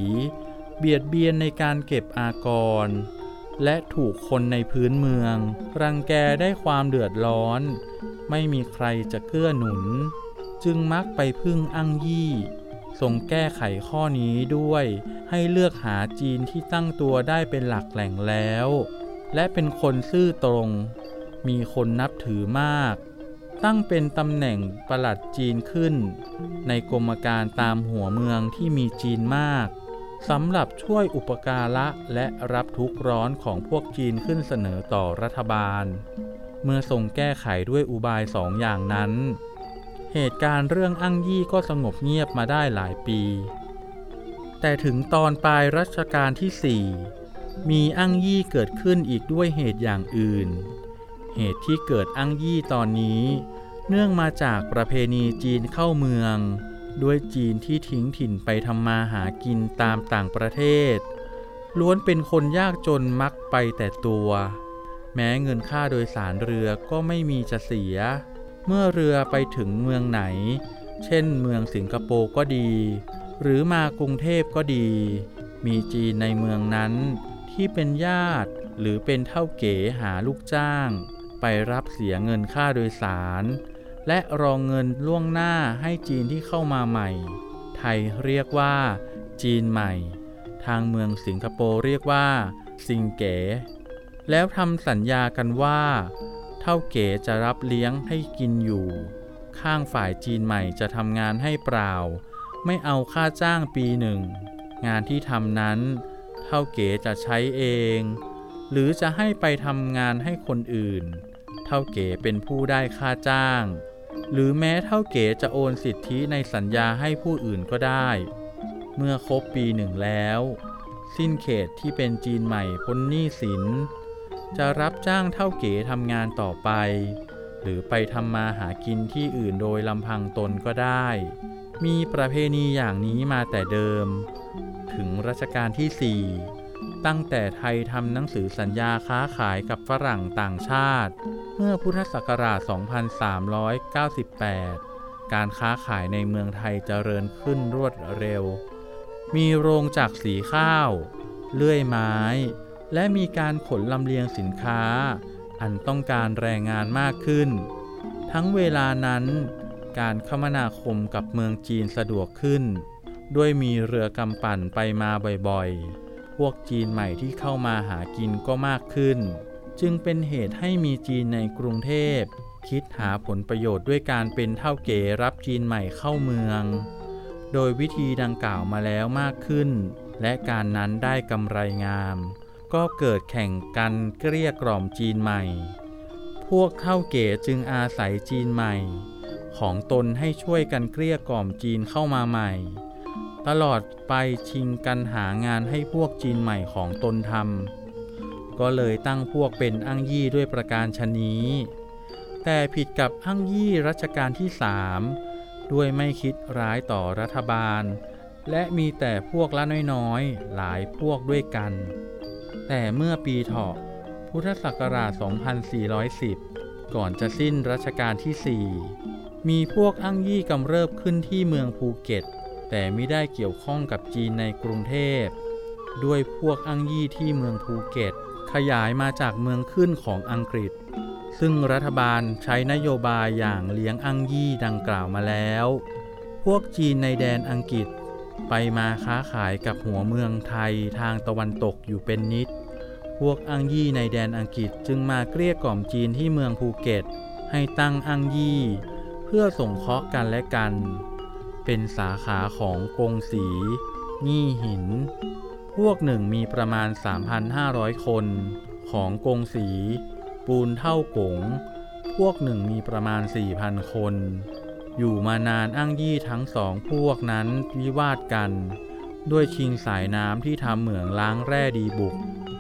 เบียดเบียนในการเก็บอากรและถูกคนในพื้นเมืองรังแกได้ความเดือดร้อนไม่มีใครจะเกื้อหนุนจึงมักไปพึ่งอั้งยี่ทรงแก้ไขข้อนี้ด้วยให้เลือกหาจีนที่ตั้งตัวได้เป็นหลักแหล่งแล้วและเป็นคนซื่อตรงมีคนนับถือมากตั้งเป็นตำแหน่งปลัดจีนขึ้นในกรมการตามหัวเมืองที่มีจีนมากสำหรับช่วยอุปการะและรับทุกข์ร้อนของพวกจีนขึ้นเสนอต่อรัฐบาลเมื่อทรงแก้ไขด้วยอุบายสองอย่างนั้นเหตุการณ์เรื่องอั้งยี่ก็สงบเงียบมาได้หลายปีแต่ถึงตอนปลายรัชกาลที่4มีอั้งยี่เกิดขึ้นอีกด้วยเหตุอย่างอื่นเหตุที่เกิดอั้งยี่ตอนนี้เนื่องมาจากประเพณีจีนเข้าเมืองด้วยจีนที่ทิ้งถิ่นไปทำมาหากินตามต่างประเทศล้วนเป็นคนยากจนมักไปแต่ตัวแม้เงินค่าโดยสารเรือก็ไม่มีจะเสียเมื่อเรือไปถึงเมืองไหนเช่นเมืองสิงคโปร์ก็ดีหรือมากรุงเทพก็ดีมีจีนในเมืองนั้นที่เป็นญาติหรือเป็นเฒ่าเก๋หาลูกจ้างไปรับเสียเงินค่าโดยสารและรองเงินล่วงหน้าให้จีนที่เข้ามาใหม่ไทยเรียกว่าจีนใหม่ทางเมืองสิงคโปร์เรียกว่าซิงเก๋แล้วทำสัญญากันว่าเฒ่าเก๋จะรับเลี้ยงให้กินอยู่ข้างฝ่ายจีนใหม่จะทำงานให้เปล่าไม่เอาค่าจ้างปีหนึ่งงานที่ทำนั้นเฒ่าเก๋จะใช้เองหรือจะให้ไปทำงานให้คนอื่นเฒ่าเก๋เป็นผู้ได้ค่าจ้างหรือแม้เฒ่าเก๋จะโอนสิทธิในสัญญาให้ผู้อื่นก็ได้เมื่อครบปีหนึ่งแล้วสิ้นเขตที่เป็นจีนใหม่พ้นหนี้สินจะรับจ้างเฒ่าเก๋ทำงานต่อไปหรือไปทำมาหากินที่อื่นโดยลำพังตนก็ได้มีประเพณีอย่างนี้มาแต่เดิมถึงรัชกาลที่4ตั้งแต่ไทยทำหนังสือสัญญาค้าขายกับฝรั่งต่างชาติเมื่อพุทธศักราช 2398 การค้าขายในเมืองไทยเจริญขึ้นรวดเร็วมีโรงจักรสีข้าวเลื่อยไม้และมีการขนลำเลียงสินค้าอันต้องการแรงงานมากขึ้นทั้งเวลานั้นการคมนาคมกับเมืองจีนสะดวกขึ้นด้วยมีเรือกำปั่นไปมาบ่อยๆพวกจีนใหม่ที่เข้ามาหากินก็มากขึ้นจึงเป็นเหตุให้มีจีนในกรุงเทพคิดหาผลประโยชน์ด้วยการเป็นเฒ่าเก๋รับจีนใหม่เข้าเมืองโดยวิธีดังกล่าวมาแล้วมากขึ้นและการนั้นได้กำไรงามก็เกิดแข่งกันเกลี้ยกล่อมจีนใหม่พวกเฒ่าเก๋จึงอาศัยจีนใหม่ของตนให้ช่วยกันเกลี้ยกล่อมจีนเข้ามาใหม่ตลอดไปชิงกันหางานให้พวกจีนใหม่ของตนทำก็เลยตั้งพวกเป็นอั้งยี่ด้วยประการชนี้แต่ผิดกับอั้งยี่รัชกาลที่3ด้วยไม่คิดร้ายต่อรัฐบาลและมีแต่พวกละน้อยๆหลายพวกด้วยกันแต่เมื่อปีเถาะพุทธศักราช 2410 ก่อนจะสิ้นรัชกาลที่4มีพวกอั้งยี่กำเริบขึ้นที่เมืองภูเก็ตแต่ไม่ได้เกี่ยวข้องกับจีนในกรุงเทพด้วยพวกอั้งยี่ที่เมืองภูเก็ตขยายมาจากเมืองขึ้นของอังกฤษ ซึ่งรัฐบาลใช้นโยบายอย่างเลี้ยงอั้งยี่ดังกล่าวมาแล้วพวกจีนในแดนอังกฤษไปมาค้าขายกับหัวเมืองไทยทางตะวันตกอยู่เป็นนิดพวกอั้งยี่ในแดนอังกฤษจึงมาเกลี้ยกล่อมจีนที่เมืองภูเก็ตให้ตั้งอั้งยี่เพื่อส่งเคราะห์กันและกันเป็นสาขาของกงสีงี่หินพวกหนึ่งมีประมาณ 3,500 คนของกงสีปูนเท่ากงพวกหนึ่งมีประมาณ 4,000 คนอยู่มานานอั้งยี่ทั้งสองพวกนั้นวิวาทกันด้วยชิงสายน้ำที่ทำเหมืองล้างแร่ดีบุก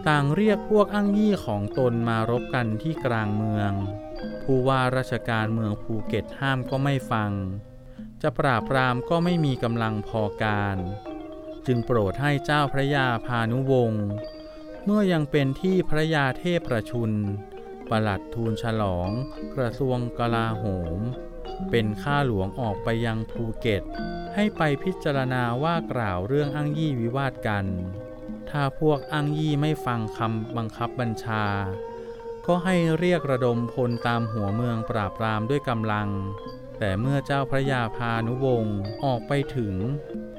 ต่างเรียกพวกอั้งยี่ของตนมารบกันที่กลางเมืองผู้ว่าราชการเมืองภูเก็ตห้ามก็ไม่ฟังจะปราบปรามก็ไม่มีกำลังพอการจึงโปรดให้เจ้าพระยาพานุวงศ์เมื่อยังเป็นที่พระยาเทพประชุนปลัดทูลฉลองกระทรวงกลาโหมเป็นข้าหลวงออกไปยังภูเก็ตให้ไปพิจารณาว่ากล่าวเรื่องอั้งยี่วิวาทกันถ้าพวกอั้งยี่ไม่ฟังคำบังคับบัญชาก็ให้เรียกระดมพลตามหัวเมืองปราบปรามด้วยกำลังแต่เมื่อเจ้าพระยาพานุวงศ์ออกไปถึง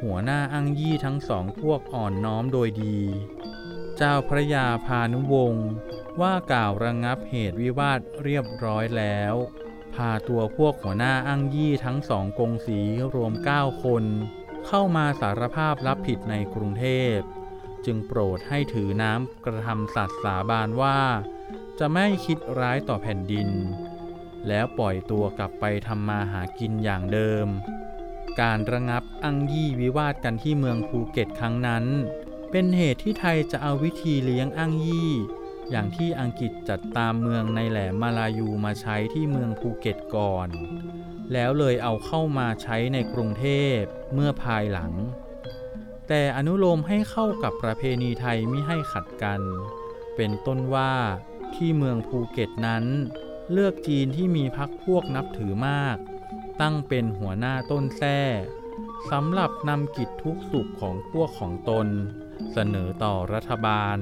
หัวหน้าอั้งยี่ทั้งสองพวกอ่อนน้อมโดยดีเจ้าพระยาพานุวงศ์ว่ากล่าวระงับเหตุวิวาทเรียบร้อยแล้วพาตัวพวกหัวหน้าอั้งยี่ทั้งสองกงสีรวม9คนเข้ามาสารภาพรับผิดในกรุงเทพจึงโปรดให้ถือน้ำกระทำสัตย์สาบานว่าจะไม่คิดร้ายต่อแผ่นดินแล้วปล่อยตัวกลับไปทำมาหากินอย่างเดิมการระงับอั้งยี่วิวาทกันที่เมืองภูเก็ตครั้งนั้นเป็นเหตุที่ไทยจะเอาวิธีเลี้ยงอั้งยี่อย่างที่อังกฤษจัดตามเมืองในแหลมมาลายูมาใช้ที่เมืองภูเก็ตก่อนแล้วเลยเอาเข้ามาใช้ในกรุงเทพเมื่อภายหลังแต่อนุโลมให้เข้ากับประเพณีไทยมิให้ขัดกันเป็นต้นว่าที่เมืองภูเก็ตนั้นเลือกจีนที่มีพรรคพวกนับถือมากตั้งเป็นหัวหน้าต้นแท้สำหรับนำกิจทุกสุขของพวกของตนเสนอต่อรัฐบาล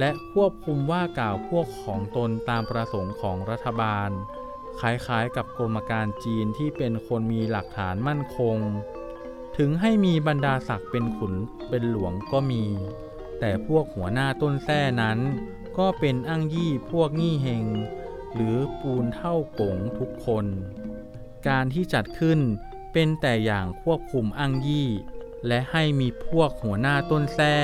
และควบคุมว่ากล่าวพวกของตนตามประสงค์ของรัฐบาลคล้ายๆกับกรมการจีนที่เป็นคนมีหลักฐานมั่นคงถึงให้มีบรรดาศักดิ์เป็นขุนเป็นหลวงก็มีแต่พวกหัวหน้าต้นแท้นั้นก็เป็นอั้งยี่พวกงี่เฮงหรือปูนเท่ากงทุกคนการที่จัดขึ้นเป็นแต่อย่างควบคุมอั้งยี่และให้มีพวกหัวหน้าต้นแท้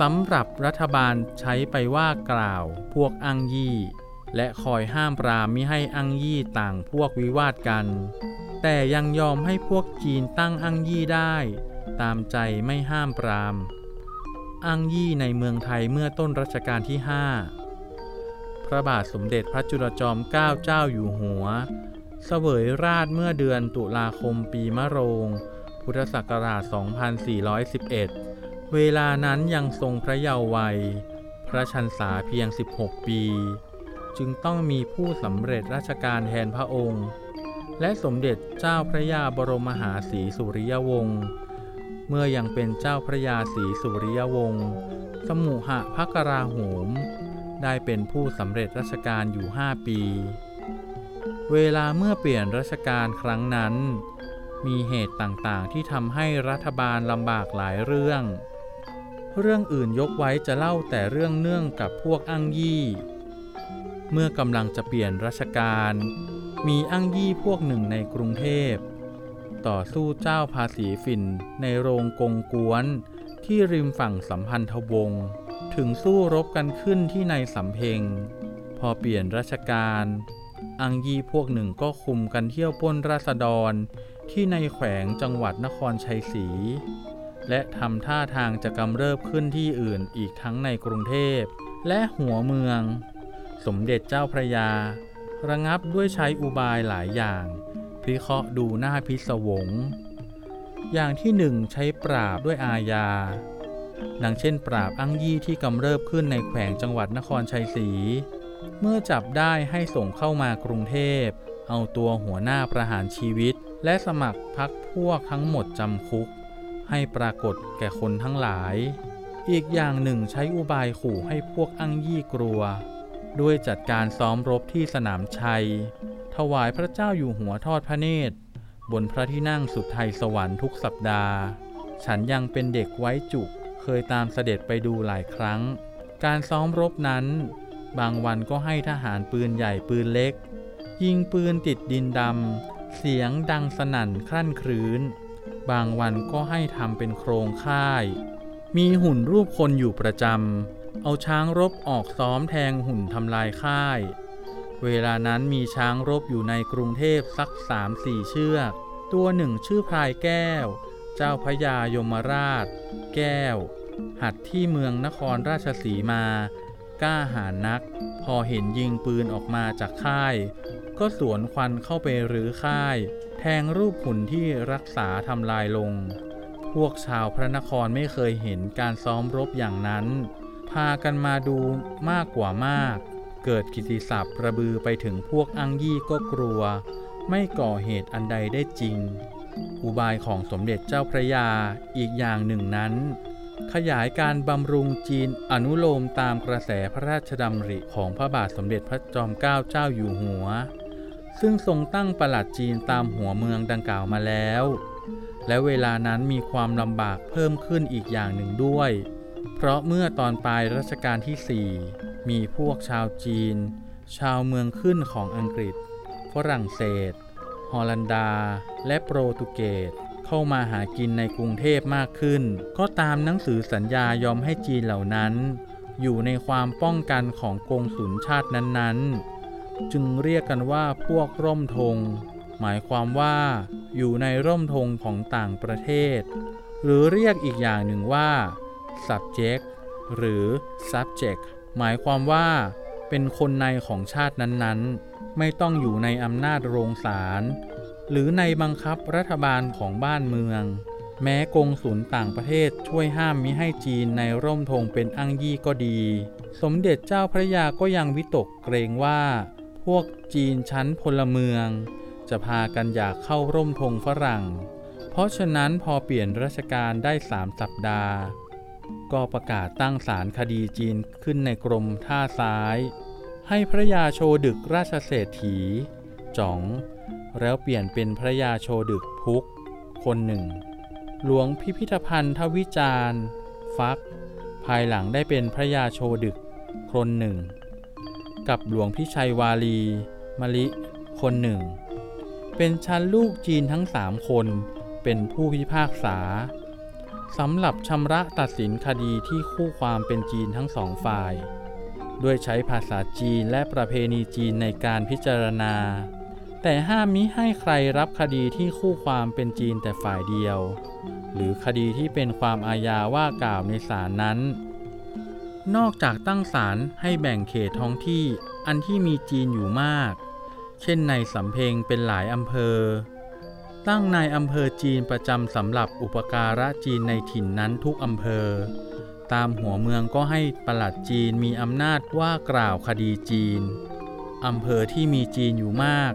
สำหรับรัฐบาลใช้ไปว่ากล่าวพวกอั้งยี่และคอยห้ามปรามมิให้อั้งยี่ต่างพวกวิวาทกันแต่ยังยอมให้พวกจีนตั้งอั้งยี่ได้ตามใจไม่ห้ามปรามอั้งยี่ในเมืองไทยเมื่อต้นรัชกาลที่5พระบาทสมเด็จพระจุลจอมเกล้าเจ้าอยู่หัวเสวยราชเมื่อเดือนตุลาคมปีมะโรงพุทธศักราช2411เวลานั้นยังทรงพระเยาว์วัยพระชนษาเพียง16ปีจึงต้องมีผู้สำเร็จราชการแทนพระองค์และสมเด็จเจ้าพระยาบรมมหาศรีสุริยวงศ์เมื่อยังเป็นเจ้าพระยาศรีสุริยวงศ์สมุหภกราโหมได้เป็นผู้สำเร็จราชการอยู่5ปีเวลาเมื่อเปลี่ยนราชการครั้งนั้นมีเหตุต่างๆที่ทำให้รัฐบาลลำบากหลายเรื่องอื่นยกไว้จะเล่าแต่เรื่องเนื่องกับพวกอั้งยี่เมื่อกำลังจะเปลี่ยนราชการมีอั้งยี่พวกหนึ่งในกรุงเทพต่อสู้เจ้าภาษีฝิ่นในโรงกงกวนที่ริมฝั่งสัมพันธวงศ์ถึงสู้รบกันขึ้นที่ในสำเพ็งพอเปลี่ยนราชการอั้งยี่พวกหนึ่งก็คุมกันเที่ยวปล้นราษฎรที่ในแขวงจังหวัดนครชัยศรีและทำท่าทางจะกำเริบขึ้นที่อื่นอีกทั้งในกรุงเทพและหัวเมืองสมเด็จเจ้าพระยาระงับด้วยใช้อุบายหลายอย่างพิเคราะห์ดูหน้าพิศวงอย่างที่หนึ่งใช้ปราบด้วยอาญาดังเช่นปราบอั้งยี่ที่กำเริบขึ้นในแขวงจังหวัดนครชัยศรีเมื่อจับได้ให้ส่งเข้ามากรุงเทพเอาตัวหัวหน้าประหารชีวิตและสมัครพรรคพวกทั้งหมดจำคุกให้ปรากฏแก่คนทั้งหลายอีกอย่างหนึ่งใช้อุบายขู่ให้พวกอั้งยี่กลัว ด้วยจัดการซ้อมรบที่สนามชัยถวายพระเจ้าอยู่หัวทอดพระเนตรบนพระที่นั่งสุดไทยสวรรค์ทุกสัปดาห์ฉันยังเป็นเด็กไว้จุกเคยตามเสด็จไปดูหลายครั้งการซ้อมรบนั้นบางวันก็ให้ทหารปืนใหญ่ปืนเล็กยิงปืนติดดินดำเสียงดังสนั่นครั่นครื้นบางวันก็ให้ทำเป็นโครงค่ายมีหุ่นรูปคนอยู่ประจำเอาช้างรบออกซ้อมแทงหุ่นทำลายค่ายเวลานั้นมีช้างรบอยู่ในกรุงเทพสัก 3-4 เชือกตัวหนึ่งชื่อพลายแก้วเจ้าพญายมราชแก้วหัดที่เมืองนครราชสีมากล้าหาญนักพอเห็นยิงปืนออกมาจากค่ายก็สวนควันเข้าไปรื้อค่ายแทงรูปหุ่นที่รักษาทำลายลงพวกชาวพระนครไม่เคยเห็นการซ้อมรบอย่างนั้นพากันมาดูมากกว่ามากเกิดกิตติศัพท์ระบือไปถึงพวกอั้งยี่ก็กลัวไม่ก่อเหตุอันใดได้จริงอุบายของสมเด็จเจ้าพระยาอีกอย่างหนึ่งนั้นขยายการบำรุงจีนอนุโลมตามกระแสพระราชดำริของพระบาทสมเด็จพระจอมเกล้าเจ้าอยู่หัวซึ่งทรงตั้งปลัดจีนตามหัวเมืองดังกล่าวมาแล้วและเวลานั้นมีความลำบากเพิ่มขึ้นอีกอย่างหนึ่งด้วยเพราะเมื่อตอนปลายรัชกาลที่ 4มีพวกชาวจีนชาวเมืองขึ้นของอังกฤษฝรั่งเศสฮอลันดาและโปรตุเกสเข้ามาหากินในกรุงเทพมากขึ้นก็ตามหนังสือสัญญายอมให้จีนเหล่านั้นอยู่ในความป้องกันของกงสุลชาตินั้นๆจึงเรียกกันว่าพวกร่มธงหมายความว่าอยู่ในร่มธงของต่างประเทศหรือเรียกอีกอย่างหนึ่งว่า subject หรือ subject หมายความว่าเป็นคนในของชาตินั้นๆไม่ต้องอยู่ในอำนาจโรงสารหรือในบังคับรัฐบาลของบ้านเมืองแม้กงสุลต่างประเทศช่วยห้ามมิให้จีนในร่มธงเป็นอั้งยี่ก็ดีสมเด็จเจ้าพระยาก็ยังวิตกเกรงว่าพวกจีนชั้นพลเมืองจะพากันอยากเข้าร่มธงฝรั่งเพราะฉะนั้นพอเปลี่ยนราชการได้3สัปดาห์ก็ประกาศตั้งศาลคดีจีนขึ้นในกรมท่าซ้ายให้พระยาโชดึกราชเศรษฐีจ๋องแล้วเปลี่ยนเป็นพระยาโชดึกพุกคนหนึ่งหลวงพิพิธภัณฑ์ทวิจารณ์ฟักภายหลังได้เป็นพระยาโชดึกคนหนึ่งกับหลวงพิชัยวาลีมะลิคนหนึ่งเป็นชั้นลูกจีนทั้ง3คนเป็นผู้พิพากษาสำหรับชำระตัดสินคดีที่คู่ความเป็นจีนทั้ง2ฝ่ายด้วยใช้ภาษาจีนและประเพณีจีนในการพิจารณาแต่ห้ามมิให้ใครรับคดีที่คู่ความเป็นจีนแต่ฝ่ายเดียวหรือคดีที่เป็นความอาญาว่ากล่าวในศาลนั้นนอกจากตั้งศาลให้แบ่งเขตท้องที่อันที่มีจีนอยู่มากเช่นในสำเพ็งเป็นหลายอำเภอตั้งนายอำเภอจีนประจำสำหรับอุปการะจีนในถิ่นนั้นทุกอำเภอตามหัวเมืองก็ให้ปลัดจีนมีอำนาจว่ากล่าวคดีจีนอำเภอที่มีจีนอยู่มาก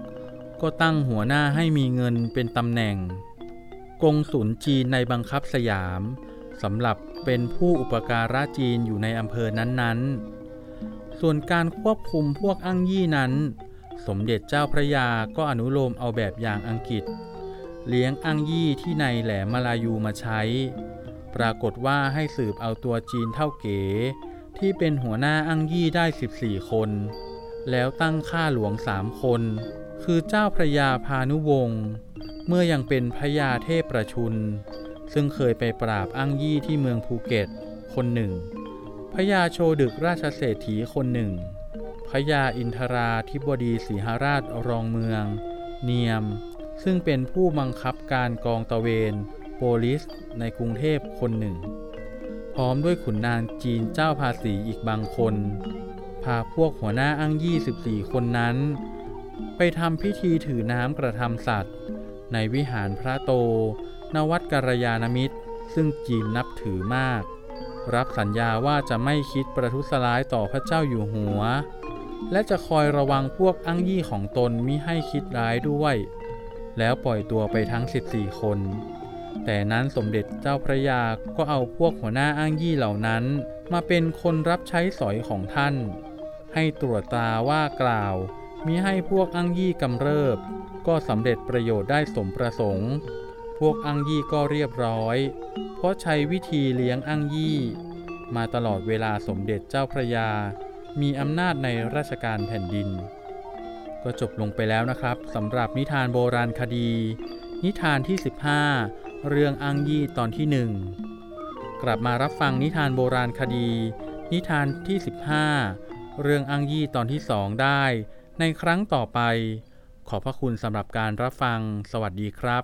ก็ตั้งหัวหน้าให้มีเงินเป็นตำแหน่งกงสุลจีนในบังคับสยามสำหรับเป็นผู้อุปการะจีนอยู่ในอำเภอนั้นๆส่วนการควบคุมพวกอั้งยี่นั้นสมเด็จเจ้าพระยาก็อนุโลมเอาแบบอย่างอังกฤษเลี้ยงอั้งยี่ที่ในแหลมมลายูมาใช้ปรากฏว่าให้สืบเอาตัวจีนเท่าเก๋ที่เป็นหัวหน้าอั้งยี่ได้14คนแล้วตั้งข้าหลวง3คนคือเจ้าพระยาพานุวงศ์เมื่อยังเป็นพระยาเทพประชุนซึ่งเคยไปปราบอั้งยี่ที่เมืองภูเก็ตคนหนึ่งพระยาโชดึกราชเศรษฐีคนหนึ่งพระยาอินทราธิบดีศรีหราชรองเมืองเนียมซึ่งเป็นผู้บังคับการกองตะเวนโปลิสในกรุงเทพคนหนึ่งพร้อมด้วยขุนนางจีนเจ้าภาษีอีกบางคนพาพวกหัวหน้าอั้งยี่14คนนั้นไปทำพิธีถือน้ำกระทำสัตว์ในวิหารพระโตณวัดกัลยาณมิตรซึ่งจีนนับถือมากรับสัญญาว่าจะไม่คิดประทุษร้ายต่อพระเจ้าอยู่หัวและจะคอยระวังพวกอั้งยี่ของตนมิให้คิดร้ายด้วยแล้วปล่อยตัวไปทั้ง14คนแต่นั้นสมเด็จเจ้าพระยาก็เอาพวกหัวหน้าอั้งยี่เหล่านั้นมาเป็นคนรับใช้สอยของท่าน ให้ตรวจตาว่ากล่าวมิให้พวกอั้งยี่กำเริบก็สำเร็จประโยชน์ได้สมประสงค์พวกอั้งยี่ก็เรียบร้อยเพราะใช้วิธีเลี้ยงอั้งยี่มาตลอดเวลาสมเด็จเจ้าพระยามีอำนาจในราชการแผ่นดินก็จบลงไปแล้วนะครับสำหรับนิทานโบราณคดีนิทานที่15เรื่องอั้งยี่ตอนที่1กลับมารับฟังนิทานโบราณคดีนิทานที่15เรื่องอั้งยี่ตอนที่2ได้ในครั้งต่อไปขอบพระคุณสำหรับการรับฟังสวัสดีครับ